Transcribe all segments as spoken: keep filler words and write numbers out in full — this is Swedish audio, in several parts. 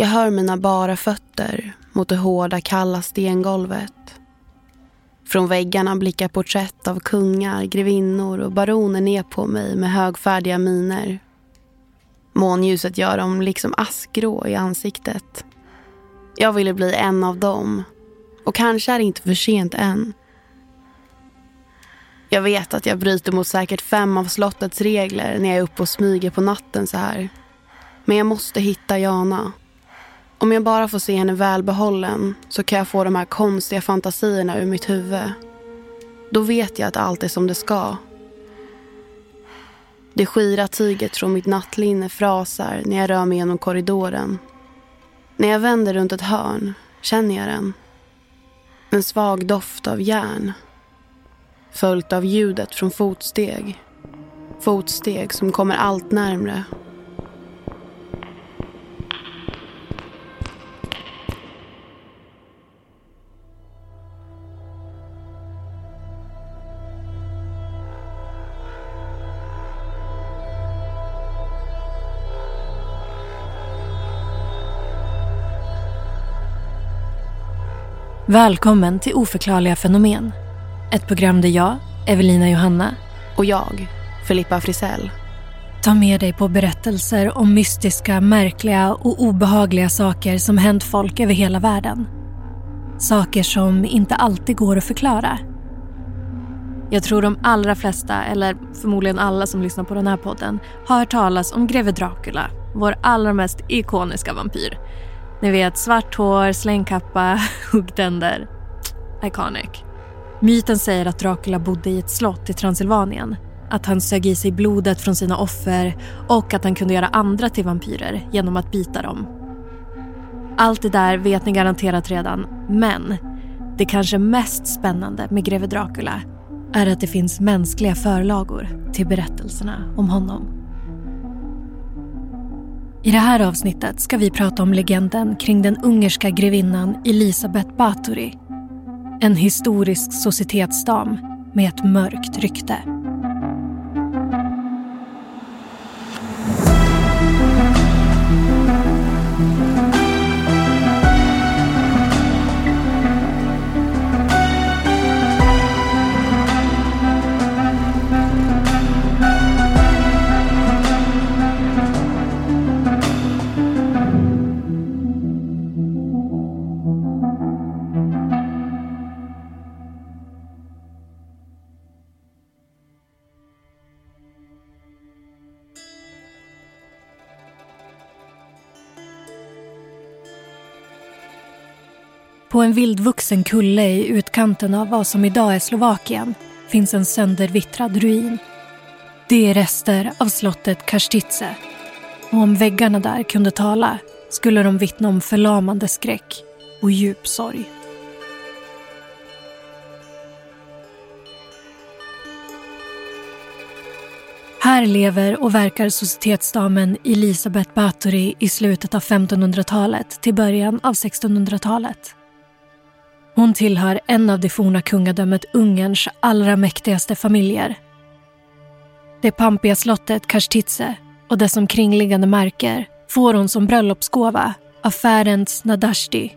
Jag hör mina bara fötter mot det hårda kalla stengolvet. Från väggarna blickar porträtt av kungar, grevinnor och baroner ner på mig med högfärdiga miner. Månljuset gör dem liksom askgrå i ansiktet. Jag ville bli en av dem, och kanske är det inte för sent än. Jag vet att jag bryter mot säkert fem av slottets regler när jag är uppe och smyger på natten så här. Men jag måste hitta Jana. Om jag bara får se henne välbehållen så kan jag få de här konstiga fantasierna ur mitt huvud. Då vet jag att allt är som det ska. Det skira tyget från mitt nattlinne frasar när jag rör mig genom korridoren. När jag vänder runt ett hörn känner jag den. En svag doft av järn. Följt av ljudet från fotsteg. Fotsteg som kommer allt närmre. Välkommen till Oförklarliga fenomen. Ett program där jag, Evelina Johanna och jag, Filippa Frisell, tar med dig på berättelser om mystiska, märkliga och obehagliga saker som hänt folk över hela världen. Saker som inte alltid går att förklara. Jag tror de allra flesta, eller förmodligen alla som lyssnar på den här podden, har hört talas om greve Dracula, vår allra mest ikoniska vampyr. Ni vet, svart hår, slängkappa, huggtänder. Iconic. Myten säger att Dracula bodde i ett slott i Transylvanien. Att han sög i sig blodet från sina offer och att han kunde göra andra till vampyrer genom att bita dem. Allt det där vet ni garanterat redan, men det kanske mest spännande med greve Dracula är att det finns mänskliga förlagor till berättelserna om honom. I det här avsnittet ska vi prata om legenden kring den ungerska grevinnan Elisabeth Báthory. En historisk societetsdam med ett mörkt rykte. På en vildvuxen kulle i utkanten av vad som idag är Slovakien finns en söndervittrad ruin. Det är rester av slottet Čachtice. Och om väggarna där kunde tala skulle de vittna om förlamande skräck och djup sorg. Här lever och verkar societetsdamen Elisabeth Báthory i slutet av femtonhundratalet till början av sextonhundratalet. Hon tillhör en av det forna kungadömet Ungerns allra mäktigaste familjer. Det pampiga slottet Čachtice och dess omkringliggande marker får hon som bröllopsgåva av färens Nadashti,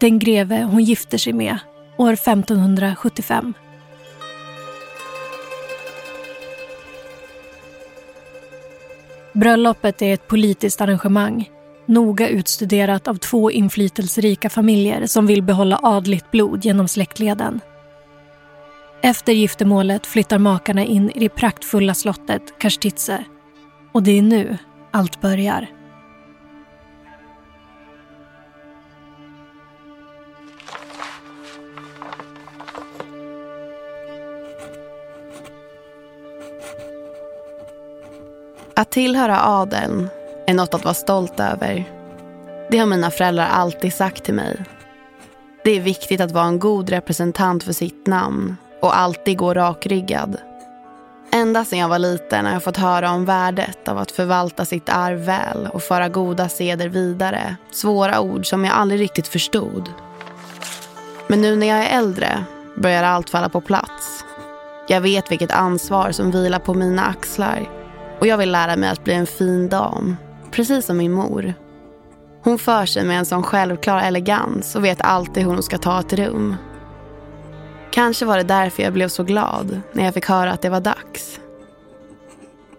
den greve hon gifter sig med år femtonhundrasjuttiofem. Bröllopet är ett politiskt arrangemang, noga utstuderat av två inflytelserika familjer som vill behålla adligt blod genom släktleden. Efter giftermålet flyttar makarna in i det praktfulla slottet Čachtice, och det är nu allt börjar. Att tillhöra adeln är något att vara stolt över. Det har mina föräldrar alltid sagt till mig. Det är viktigt att vara en god representant för sitt namn och alltid gå rakryggad. Ända sedan jag var liten har jag fått höra om värdet av att förvalta sitt arv väl och föra goda seder vidare. Svåra ord som jag aldrig riktigt förstod. Men nu när jag är äldre börjar allt falla på plats. Jag vet vilket ansvar som vilar på mina axlar. Och jag vill lära mig att bli en fin dam, precis som min mor. Hon för sig med en sån självklar elegans och vet alltid hur hon ska ta ett rum. Kanske var det därför jag blev så glad när jag fick höra att det var dags.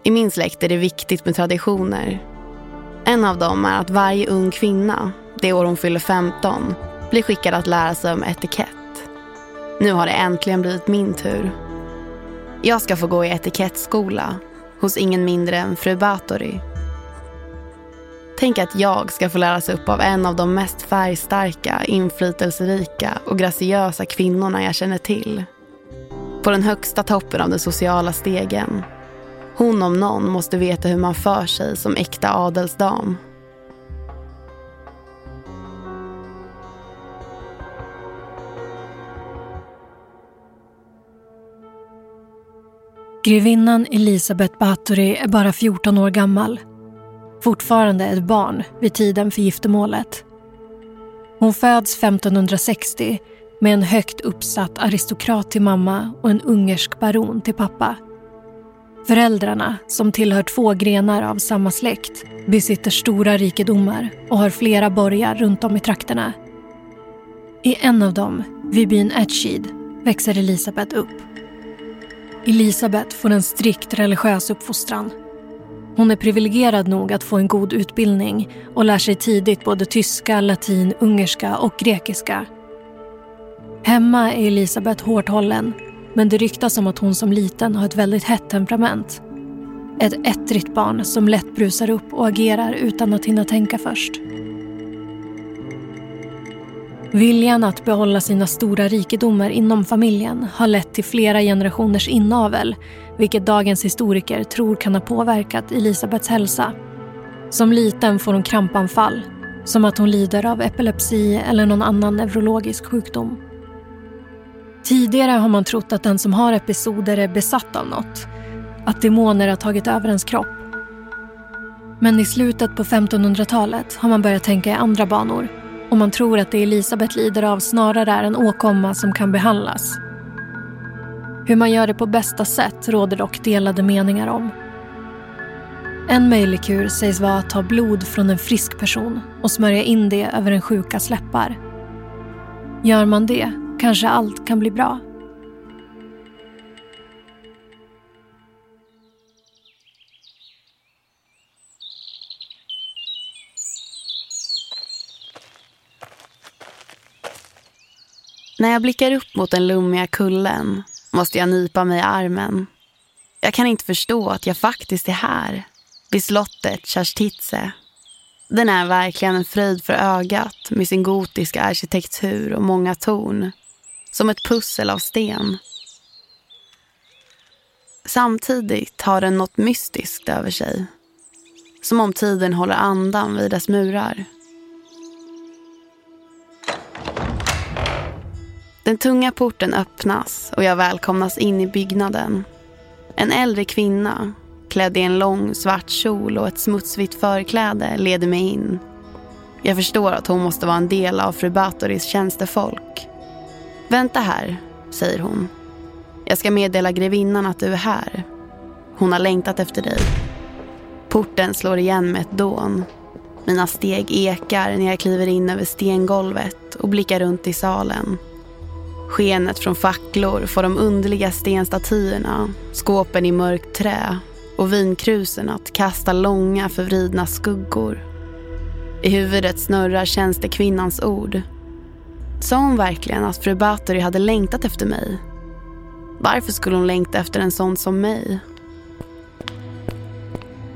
I min släkt är det viktigt med traditioner. En av dem är att varje ung kvinna, det år hon fyller femton, blir skickad att lära sig om etikett. Nu har det äntligen blivit min tur. Jag ska få gå i etikettskola hos ingen mindre än fru Báthory. Tänk att jag ska få läras upp av en av de mest färgstarka, inflytelserika och graciösa kvinnorna jag känner till. På den högsta toppen av den sociala stegen. Hon om någon måste veta hur man för sig som äkta adelsdam. Grevinnan Elisabeth Báthory är bara fjorton år gammal. Fortfarande ett barn vid tiden för giftermålet. Hon föds femtonhundrasextio med en högt uppsatt aristokrat till mamma och en ungersk baron till pappa. Föräldrarna, som tillhör två grenar av samma släkt, besitter stora rikedomar och har flera borgar runt om i trakterna. I en av dem, vid byn Etschid, växer Elisabeth upp. Elisabeth får en strikt religiös uppfostran. Hon är privilegierad nog att få en god utbildning och lär sig tidigt både tyska, latin, ungerska och grekiska. Hemma är Elisabeth hårt hållen, men det ryktas om att hon som liten har ett väldigt hett temperament. Ett ettrigt barn som lätt brusar upp och agerar utan att hinna tänka först. Viljan att behålla sina stora rikedomar inom familjen har lett till flera generationers inavel, vilket dagens historiker tror kan ha påverkat Elisabeths hälsa. Som liten får hon krampanfall, som att hon lider av epilepsi eller någon annan neurologisk sjukdom. Tidigare har man trott att den som har episoder är besatt av något, att demoner har tagit över ens kropp. Men i slutet på femtonhundratalet har man börjat tänka i andra banor. Och man tror att det Elisabeth lider av snarare är en åkomma som kan behandlas. Hur man gör det på bästa sätt råder dock delade meningar om. En möjlig kur sägs vara att ta blod från en frisk person och smörja in det över en sjukas läppar. Gör man det, kanske allt kan bli bra. När jag blickar upp mot den lummiga kullen måste jag nypa mig i armen. Jag kan inte förstå att jag faktiskt är här, vid slottet Čachtice. Den är verkligen en fröjd för ögat med sin gotiska arkitektur och många torn, som ett pussel av sten. Samtidigt har den något mystiskt över sig, som om tiden håller andan vid dess murar. Den tunga porten öppnas och jag välkomnas in i byggnaden. En äldre kvinna, klädd i en lång svart kjol och ett smutsvitt förkläde, leder mig in. Jag förstår att hon måste vara en del av fru Báthorys tjänstefolk. Vänta här, säger hon. Jag ska meddela grevinnan att du är här. Hon har längtat efter dig. Porten slår igen med ett dån. Mina steg ekar när jag kliver in över stengolvet och blickar runt i salen. Skenet från facklor får de underliga stenstatyerna, skåpen i mörkt trä och vinkrusen att kasta långa förvridna skuggor. I huvudet snurrar tjänstekvinnans ord. Sa hon verkligen att fru Báthory hade längtat efter mig? Varför skulle hon längta efter en sån som mig?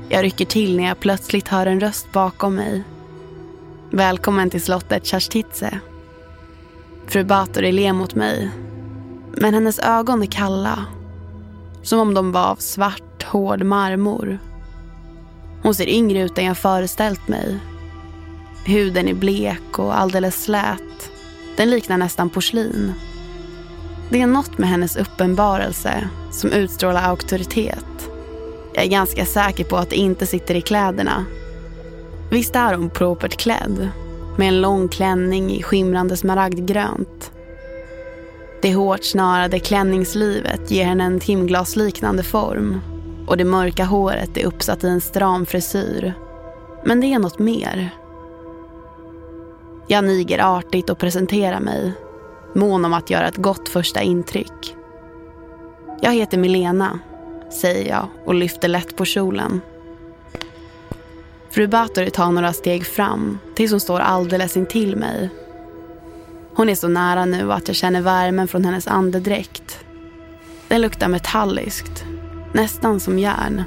Jag rycker till när jag plötsligt hör en röst bakom mig. Välkommen till slottet Čachtice. Fru Báthory ler mot mig. Men hennes ögon är kalla. Som om de var av svart, hård marmor. Hon ser yngre ut än jag föreställt mig. Huden är blek och alldeles slät. Den liknar nästan porslin. Det är något med hennes uppenbarelse som utstrålar auktoritet. Jag är ganska säker på att det inte sitter i kläderna. Visst är hon propert klädd, med en lång klänning i skimrande smaragdgrönt. Det hårt snarade klänningslivet ger henne en timglasliknande form, och det mörka håret är uppsatt i en stram frisyr. Men det är något mer. Jag niger artigt och presenterar mig, mån om att göra ett gott första intryck. Jag heter Milena, säger jag och lyfter lätt på kjolen. Fru Báthory tar några steg fram tills hon står alldeles intill mig. Hon är så nära nu att jag känner värmen från hennes andedräkt. Den luktar metalliskt, nästan som järn.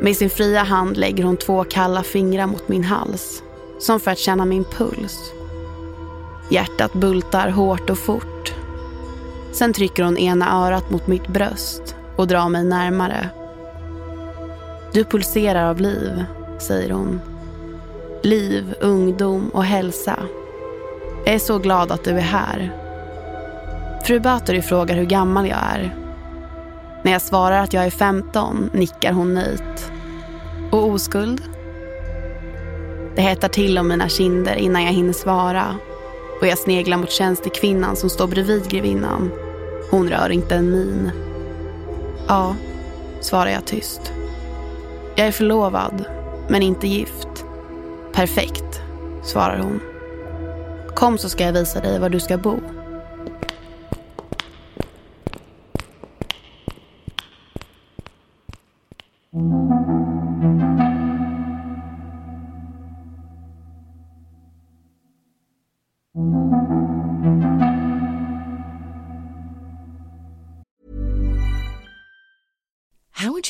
Med sin fria hand lägger hon två kalla fingrar mot min hals, som för att känna min puls. Hjärtat bultar hårt och fort. Sen trycker hon ena örat mot mitt bröst och drar mig närmare. Du pulserar av liv, säger hon. Liv, ungdom och hälsa. Jag är så glad att du är här. Fru Báthory frågar hur gammal jag är. När jag svarar att jag är femton nickar hon nöjt. Och oskuld? Det hettar till om mina kinder innan jag hinner svara. Och jag sneglar mot tjänstekvinnan som står bredvid grevinnan. Hon rör inte en min. Ja, svarar jag tyst. Jag är förlovad, men inte gift. Perfekt, svarar hon. Kom så ska jag visa dig var du ska bo.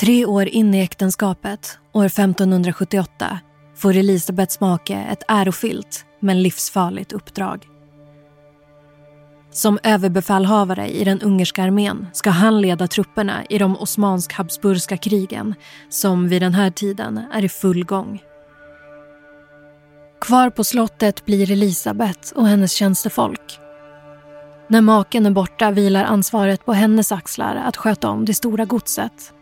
Tre år in i äktenskapet, år femtonhundrasjuttioåtta, får Elisabeths make ett ärofyllt men livsfarligt uppdrag. Som överbefälhavare i den ungerska armén ska han leda trupperna i de osmansk-habsburgska krigen som vid den här tiden är i full gång. Kvar på slottet blir Elisabeth och hennes tjänstefolk. När maken är borta vilar ansvaret på hennes axlar att sköta om det stora godset.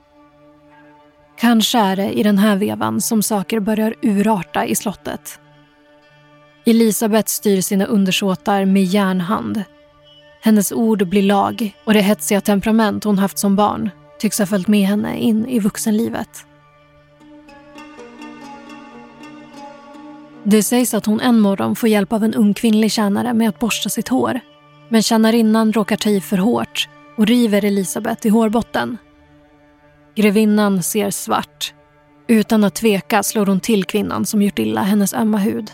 Kanske är det i den här vevan som saker börjar urarta i slottet. Elisabeth styr sina undersåtar med järnhand. Hennes ord blir lag och det hetsiga temperament hon haft som barn tycks ha följt med henne in i vuxenlivet. Det sägs att hon en morgon får hjälp av en ung kvinnlig tjänare med att borsta sitt hår. Men tjänarinnan råkar ta i för hårt och river Elisabeth i hårbotten. Grevinnan ser svart. Utan att tveka slår hon till kvinnan som gjort illa hennes ömma hud.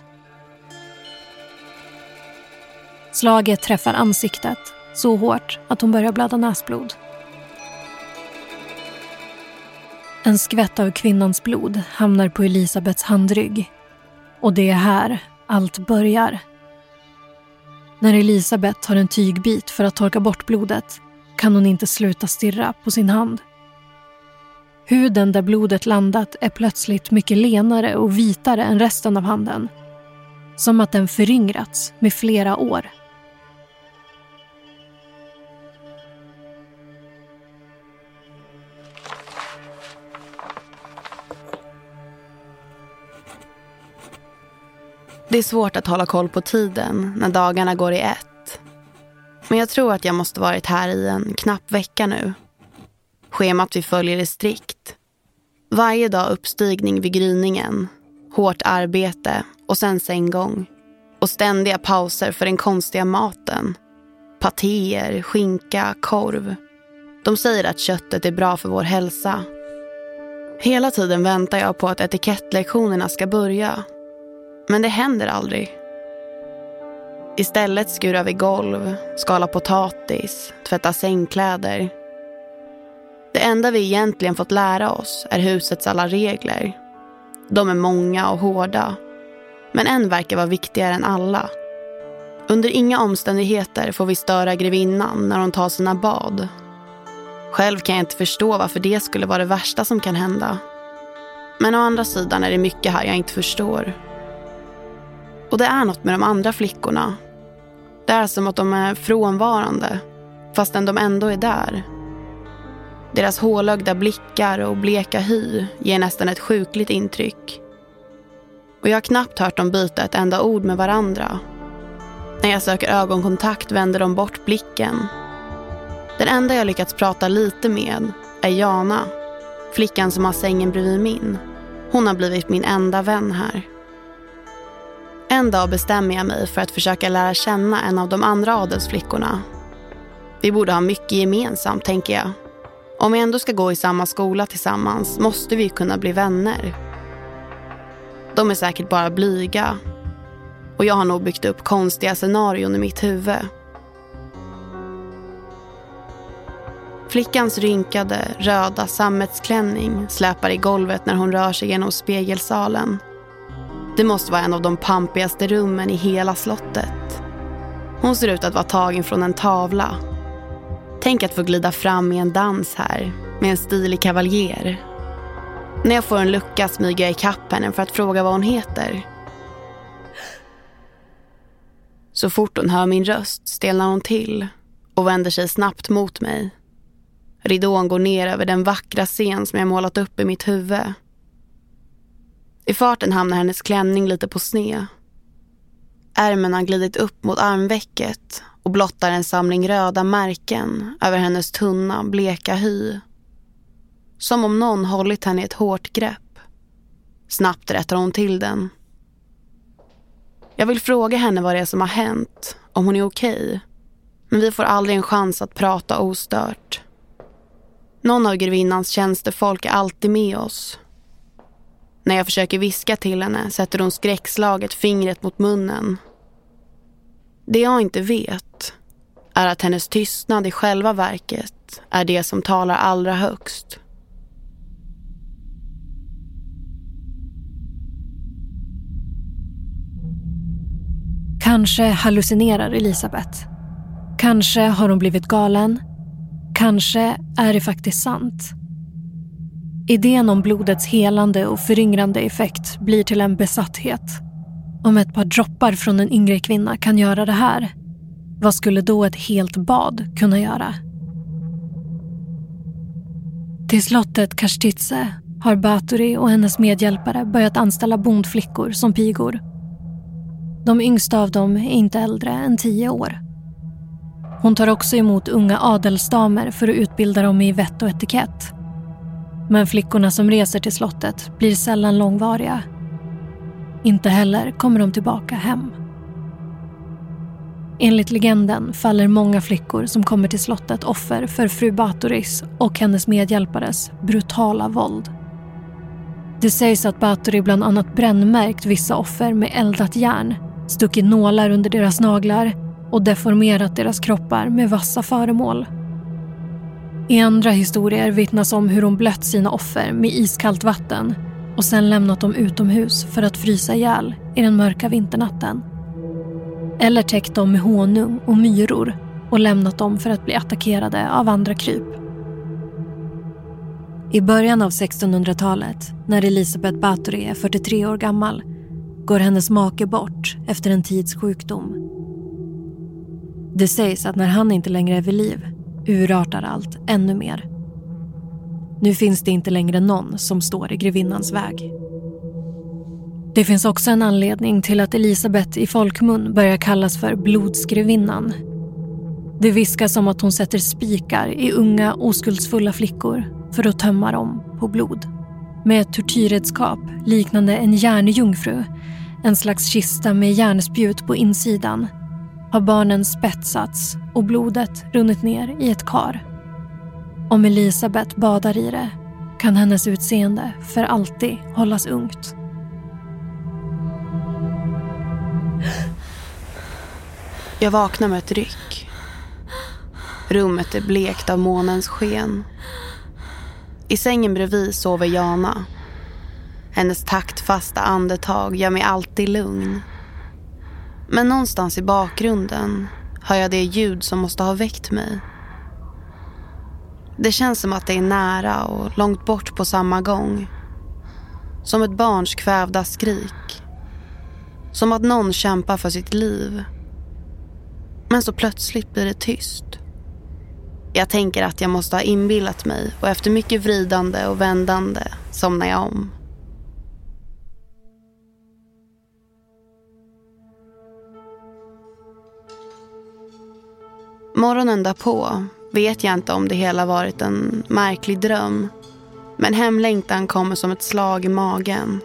Slaget träffar ansiktet så hårt att hon börjar blöda näsblod. En skvätt av kvinnans blod hamnar på Elisabeths handrygg. Och det är här allt börjar. När Elisabeth tar en tygbit för att torka bort blodet kan hon inte sluta stirra på sin hand. Huden där blodet landat är plötsligt mycket lenare och vitare än resten av handen. Som att den föryngrats med flera år. Det är svårt att hålla koll på tiden när dagarna går i ett. Men jag tror att jag måste varit här i en knapp vecka nu. Schemat vi följer är strikt. Varje dag uppstigning vid gryningen, hårt arbete och sen sänggång. Och ständiga pauser för den konstiga maten. Patéer, skinka, korv. De säger att köttet är bra för vår hälsa. Hela tiden väntar jag på att etikettlektionerna ska börja. Men det händer aldrig. Istället skurar vi golv, skalar potatis, tvättar sängkläder. Det enda vi egentligen fått lära oss är husets alla regler. De är många och hårda. Men en verkar vara viktigare än alla. Under inga omständigheter får vi störa grevinnan när hon tar sina bad. Själv kan jag inte förstå varför det skulle vara det värsta som kan hända. Men å andra sidan är det mycket här jag inte förstår. Och det är något med de andra flickorna. Det är som att de är frånvarande, fastän de ändå är där. Deras hålögda blickar och bleka hy ger nästan ett sjukligt intryck. Och jag har knappt hört dem byta ett enda ord med varandra. När jag söker ögonkontakt vänder de bort blicken. Den enda jag lyckats prata lite med är Jana, flickan som har sängen bredvid min. Hon har blivit min enda vän här. En dag bestämmer jag mig för att försöka lära känna en av de andra adelsflickorna. Vi borde ha mycket gemensamt, tänker jag. Om vi ändå ska gå i samma skola tillsammans måste vi kunna bli vänner. De är säkert bara blyga. Och jag har nog byggt upp konstiga scenarion i mitt huvud. Flickans rynkade, röda sammetsklänning släpar i golvet när hon rör sig genom spegelsalen. Det måste vara en av de pampigaste rummen i hela slottet. Hon ser ut att vara tagen från en tavla. Tänk att få glida fram i en dans här, med en stilig kavaljer. När jag får en lucka smyger jag i kapp henne för att fråga vad hon heter. Så fort hon hör min röst stelnar hon till och vänder sig snabbt mot mig. Ridån går ner över den vackra scen som jag målat upp i mitt huvud. I farten hamnar hennes klänning lite på sned. Ärmen har glidit upp mot armvecket och blottar en samling röda märken över hennes tunna, bleka hy. Som om någon hållit henne i ett hårt grepp. Snabbt rättar hon till den. Jag vill fråga henne vad det är som har hänt, om hon är okej. Men vi får aldrig en chans att prata ostört. Någon av grevinnans tjänstefolk är alltid med oss. När jag försöker viska till henne sätter hon skräckslaget fingret mot munnen. Det jag inte vet är att hennes tystnad i själva verket är det som talar allra högst. Kanske hallucinerar Elisabeth. Kanske har hon blivit galen. Kanske är det faktiskt sant. Idén om blodets helande och föryngrande effekt blir till en besatthet. Om ett par droppar från en yngre kvinna kan göra det här, vad skulle då ett helt bad kunna göra? Till slottet Čachtice har Báthory och hennes medhjälpare börjat anställa bondflickor som pigor. De yngsta av dem är inte äldre än tio år. Hon tar också emot unga adelsdamer för att utbilda dem i vett och etikett. Men flickorna som reser till slottet blir sällan långvariga. Inte heller kommer de tillbaka hem. Enligt legenden faller många flickor som kommer till slottet offer för fru Báthorys och hennes medhjälpares brutala våld. Det sägs att Báthory bland annat brännmärkt vissa offer med eldat järn, stuckit nålar under deras naglar och deformerat deras kroppar med vassa föremål. I andra historier vittnas om hur hon blött sina offer med iskallt vatten och sen lämnat dem utomhus för att frysa ihjäl i den mörka vinternatten. Eller täckt dem med honung och myror och lämnat dem för att bli attackerade av andra kryp. I början av sextonhundratalet, när Elisabeth Báthory är fyrtiotre år gammal, går hennes make bort efter en tids sjukdom. Det sägs att när han inte längre är vid liv urartar allt ännu mer. Nu finns det inte längre någon som står i grevinnans väg. Det finns också en anledning till att Elisabeth i folkmun börjar kallas för Blodsgrevinnan. Det viskas om att hon sätter spikar i unga, oskuldsfulla flickor för att tömma dem på blod. Med ett tortyrredskap liknande en järnjungfru, en slags kista med järnspjut på insidan, har barnen spetsats och blodet runnit ner i ett kar. Om Elisabeth badar i det kan hennes utseende för alltid hållas ungt. Jag vaknar med ett ryck. Rummet är blekt av månens sken. I sängen bredvid sover Jana. Hennes taktfasta andetag gör mig alltid lugn. Men någonstans i bakgrunden hör jag det ljud som måste ha väckt mig. Det känns som att det är nära och långt bort på samma gång. Som ett barns kvävda skrik. Som att någon kämpar för sitt liv. Men så plötsligt blir det tyst. Jag tänker att jag måste ha inbillat mig och efter mycket vridande och vändande somnar jag om. Morgonen därpå vet jag inte om det hela varit en märklig dröm, men hemlängtan kommer som ett slag i magen.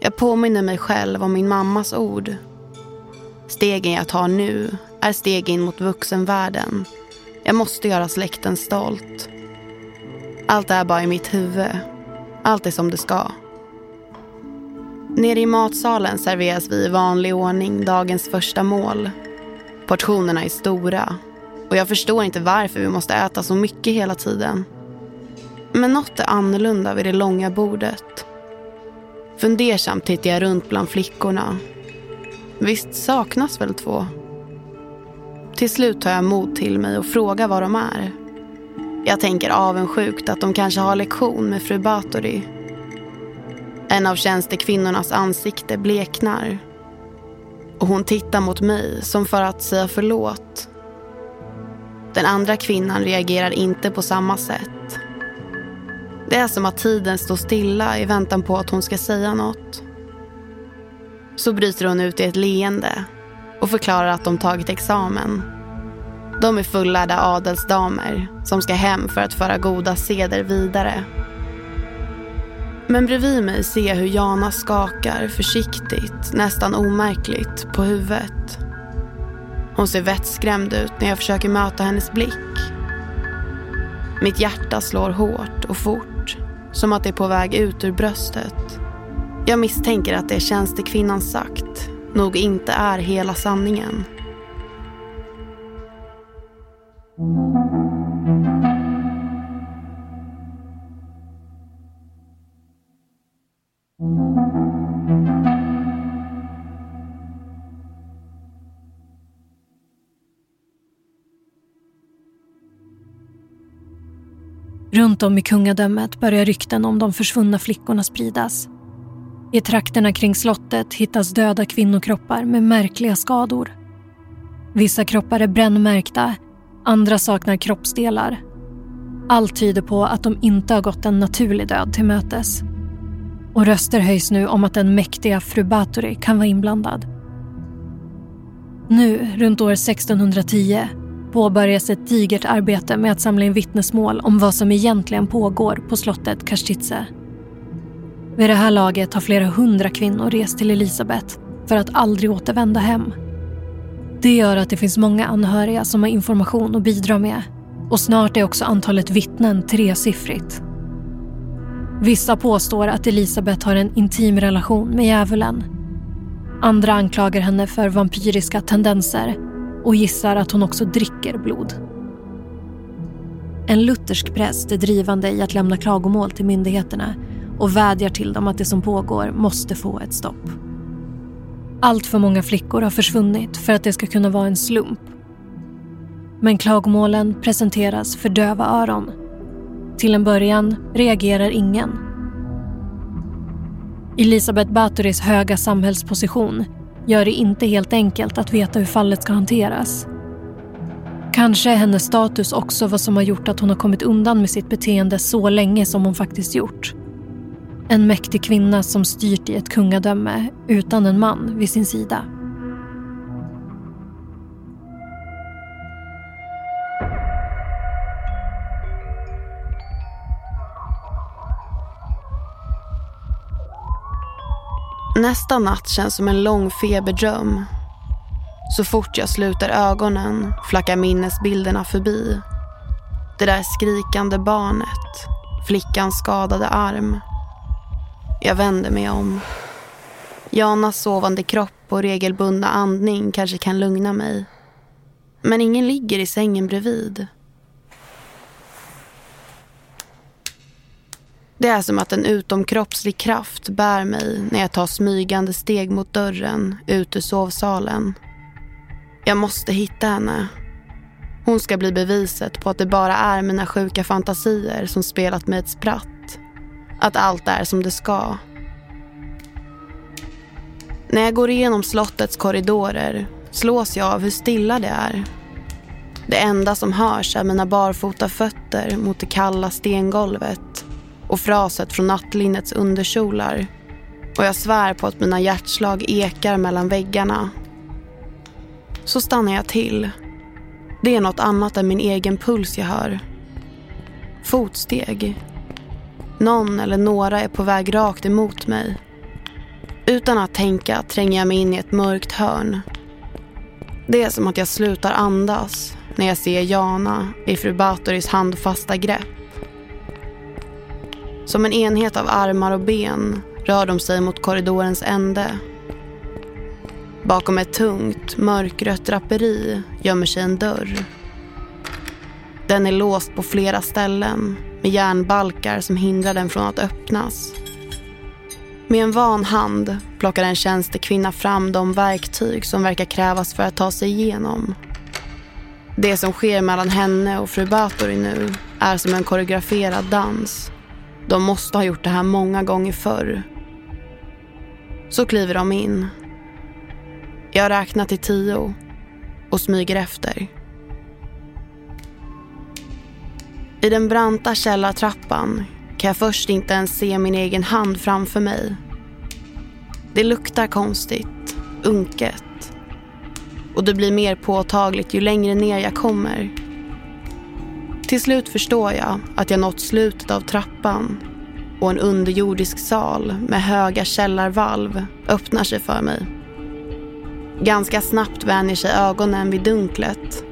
Jag påminner mig själv om min mammas ord. Stegen jag tar nu är steg in mot vuxenvärlden. Jag måste göra släkten stolt. Allt är bara i mitt huvud. Allt är som det ska. Nere i matsalen serveras vi i vanlig ordning dagens första mål. Portionerna är stora och jag förstår inte varför vi måste äta så mycket hela tiden. Men något är annorlunda vid det långa bordet. Fundersamt tittar jag runt bland flickorna. Visst saknas väl två? Till slut tar jag mod till mig och frågar vad de är. Jag tänker avundsjukt att de kanske har lektion med fru Báthory. En av tjänstekvinnornas ansikte bleknar. Och hon tittar mot mig som för att säga förlåt. Den andra kvinnan reagerar inte på samma sätt. Det är som att tiden står stilla i väntan på att hon ska säga något. så bryter hon ut i ett leende och förklarar att de tagit examen. De är fullärda adelsdamer som ska hem för att föra goda seder vidare. Men bredvid mig ser jag hur Jana skakar försiktigt, nästan omärkligt, på huvudet. Hon ser vettskrämd ut när jag försöker möta hennes blick. Mitt hjärta slår hårt och fort, som att det är på väg ut ur bröstet. Jag misstänker att det tjänstekvinnan sagt nog inte är hela sanningen. Runt om i kungadömet börjar rykten om de försvunna flickorna spridas. I trakterna kring slottet hittas döda kvinnokroppar med märkliga skador. Vissa kroppar är brännmärkta, andra saknar kroppsdelar. Allt tyder på att de inte har gått en naturlig död till mötes. Och röster höjs nu om att den mäktiga fru Báthory kan vara inblandad. Nu, runt år sexton tio, påbörjas ett digert arbete med att samla in vittnesmål om vad som egentligen pågår på slottet Čachtice. Vid det här laget har flera hundra kvinnor rest till Elisabeth för att aldrig återvända hem. Det gör att det finns många anhöriga som har information att bidra med, och snart är också antalet vittnen tresiffrigt. Vissa påstår att Elisabeth har en intim relation med djävulen. Andra anklagar henne för vampyriska tendenser och gissar att hon också dricker blod. En luthersk präst är drivande i att lämna klagomål till myndigheterna och vädjar till dem att det som pågår måste få ett stopp. Allt för många flickor har försvunnit för att det ska kunna vara en slump. Men klagomålen presenteras för döva öron. Till en början reagerar ingen. Elisabeth Báthorys höga samhällsposition gör det inte helt enkelt att veta hur fallet ska hanteras. Kanske är hennes status också vad som har gjort att hon har kommit undan med sitt beteende så länge som hon faktiskt gjort. En mäktig kvinna som styrt i ett kungadöme utan en man vid sin sida. Nästa natt känns som en lång feberdröm. Så fort jag sluter ögonen flackar minnesbilderna förbi. Det där skrikande barnet, flickans skadade arm. Jag vänder mig om. Janas sovande kropp och regelbundna andning kanske kan lugna mig. Men ingen ligger i sängen bredvid. Det är som att en utomkroppslig kraft bär mig när jag tar smygande steg mot dörren ut ur sovsalen. Jag måste hitta henne. Hon ska bli beviset på att det bara är mina sjuka fantasier som spelat mig ett spratt. Att allt är som det ska. När jag går igenom slottets korridorer slås jag av hur stilla det är. Det enda som hörs är mina barfota fötter mot det kalla stengolvet och fraset från nattlinnets underkjolar, och jag svär på att mina hjärtslag ekar mellan väggarna. Så stannar jag till. Det är något annat än min egen puls jag hör. Fotsteg. Någon eller några är på väg rakt emot mig. Utan att tänka tränger jag mig in i ett mörkt hörn. Det är som att jag slutar andas när jag ser Jana i fru Báthorys handfasta grepp. Som en enhet av armar och ben rör de sig mot korridorens ände. Bakom ett tungt, mörkrött draperi gömmer sig en dörr. Den är låst på flera ställen med järnbalkar som hindrar den från att öppnas. Med en van hand plockar en tjänstekvinna fram de verktyg som verkar krävas för att ta sig igenom. Det som sker mellan henne och fru Báthory nu är som en koreograferad dans. De måste ha gjort det här många gånger förr. Så kliver de in. Jag räknar till tio och smyger efter. I den branta källartrappan kan jag först inte ens se min egen hand framför mig. Det luktar konstigt, unket. Och det blir mer påtagligt ju längre ner jag kommer. Till slut förstår jag att jag nått slutet av trappan och en underjordisk sal med höga källarvalv öppnar sig för mig. Ganska snabbt vänjer sig ögonen vid dunklet.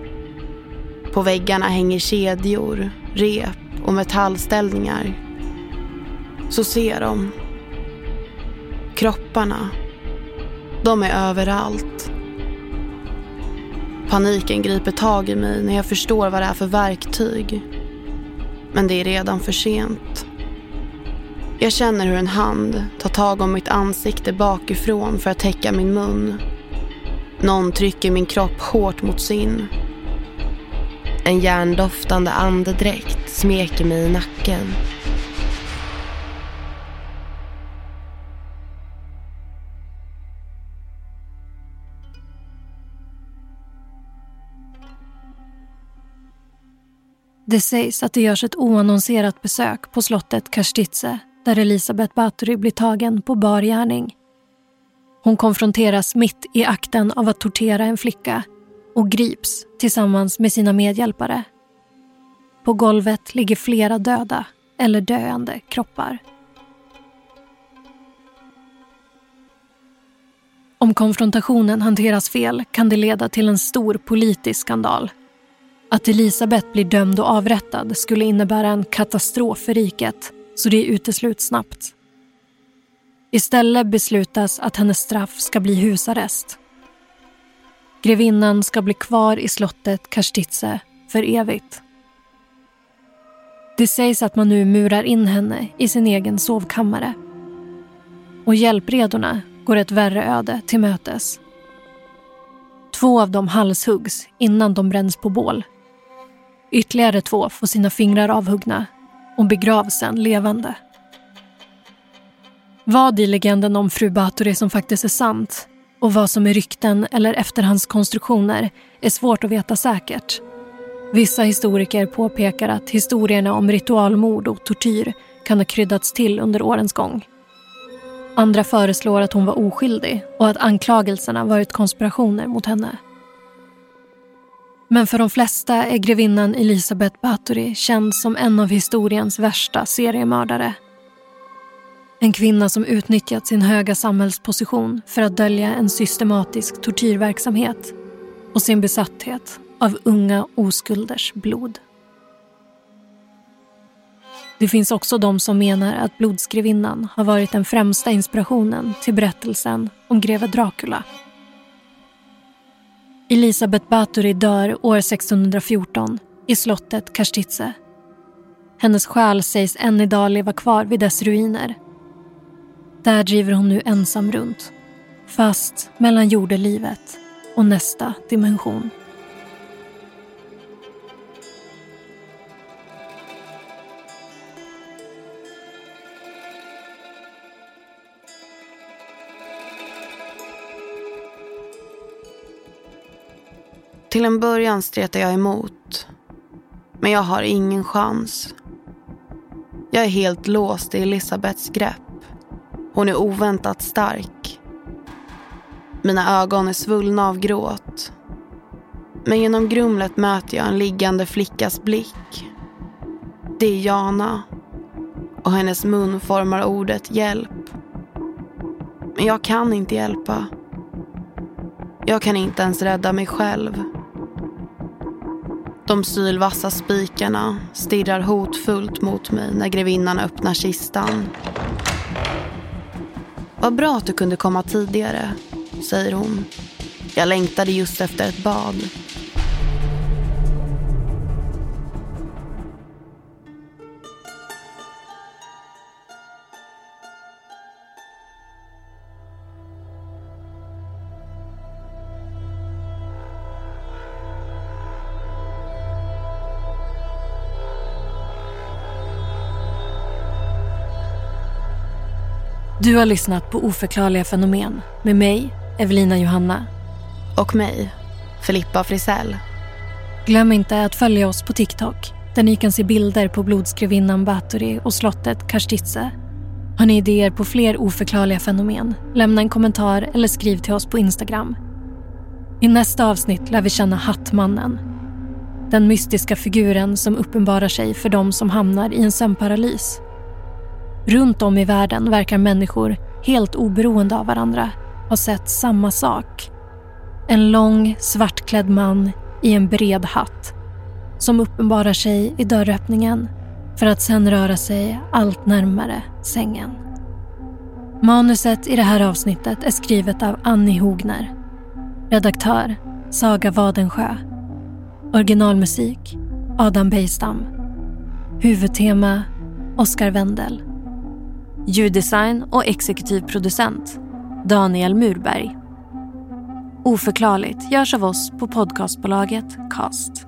På väggarna hänger kedjor, rep och metallställningar. Så ser de. Kropparna. De är överallt. Paniken griper tag i mig när jag förstår vad det är för verktyg. Men det är redan för sent. Jag känner hur en hand tar tag om mitt ansikte bakifrån för att täcka min mun. Någon trycker min kropp hårt mot sin. En järndoftande andedräkt smeker mig i nacken. Det sägs att det görs ett oannonserat besök på slottet Čachtice där Elisabeth Báthory blir tagen på bar gärning. Hon konfronteras mitt i akten av att tortera en flicka och grips tillsammans med sina medhjälpare. På golvet ligger flera döda eller döende kroppar. Om konfrontationen hanteras fel kan det leda till en stor politisk skandal. Att Elisabeth blir dömd och avrättad skulle innebära en katastrof för riket, så det utesluts snabbt. Istället beslutas att hennes straff ska bli husarrest. Grevinnan ska bli kvar i slottet Čachtice för evigt. Det sägs att man nu murar in henne i sin egen sovkammare. Och hjälpredorna går ett värre öde till mötes. Två av dem halshuggs innan de bränns på bål. Ytterligare två får sina fingrar avhuggna och begravs sedan levande. Vad i legenden om fru Báthory som faktiskt är sant och vad som är rykten eller efterhandskonstruktioner är svårt att veta säkert. Vissa historiker påpekar att historierna om ritualmord och tortyr kan ha kryddats till under årens gång. Andra föreslår att hon var oskyldig och att anklagelserna varit konspirationer mot henne. Men för de flesta är grevinnan Elisabeth Báthory känd som en av historiens värsta seriemördare. En kvinna som utnyttjat sin höga samhällsposition för att dölja en systematisk tortyrverksamhet och sin besatthet av unga oskulders blod. Det finns också de som menar att Blodsgrevinnan har varit den främsta inspirationen till berättelsen om greve Dracula. Elisabeth Báthory dör år sexton fjorton i slottet Čachtice. Hennes själ sägs än idag leva kvar vid dess ruiner. Där driver hon nu ensam runt, fast mellan jordelivet och nästa dimension. Till en början stretar jag emot, men jag har ingen chans. Jag är helt låst i Elisabeths grepp. Hon är oväntat stark. Mina ögon är svullna av gråt. Men genom grumlet möter jag en liggande flickas blick. Det är Jana, och hennes mun formar ordet hjälp. Men jag kan inte hjälpa. Jag kan inte ens rädda mig själv. De sylvassa spikarna stirrar hotfullt mot mig när grevinnan öppnar kistan. Vad bra att du kunde komma tidigare, säger hon. Jag längtade just efter ett bad. Du har lyssnat på Oförklarliga fenomen med mig, Evelina Johanna. Och mig, Filippa Frisell. Glöm inte att följa oss på TikTok där ni kan se bilder på Blodsgrevinnan Báthory och slottet Čachtice. Har ni idéer på fler oförklarliga fenomen? Lämna en kommentar eller skriv till oss på Instagram. I nästa avsnitt lär vi känna Hattmannen. Den mystiska figuren som uppenbarar sig för dem som hamnar i en sömnparalys. Runt om i världen verkar människor, helt oberoende av varandra, ha sett samma sak. En lång, svartklädd man i en bred hatt som uppenbarar sig i dörröppningen för att sen röra sig allt närmare sängen. Manuset i det här avsnittet är skrivet av Annie Hogner. Redaktör Saga Vadensjö. Originalmusik Adam Bejstam. Huvudtema Oscar Wendel. Ljuddesign och exekutiv producent Daniel Murberg. Oförklarligt görs av oss på podcastbolaget Qast.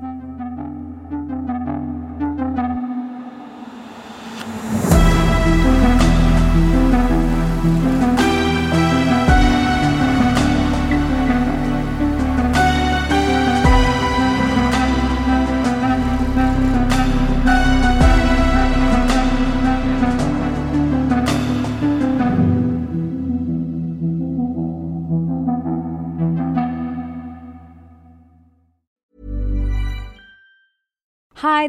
Hi,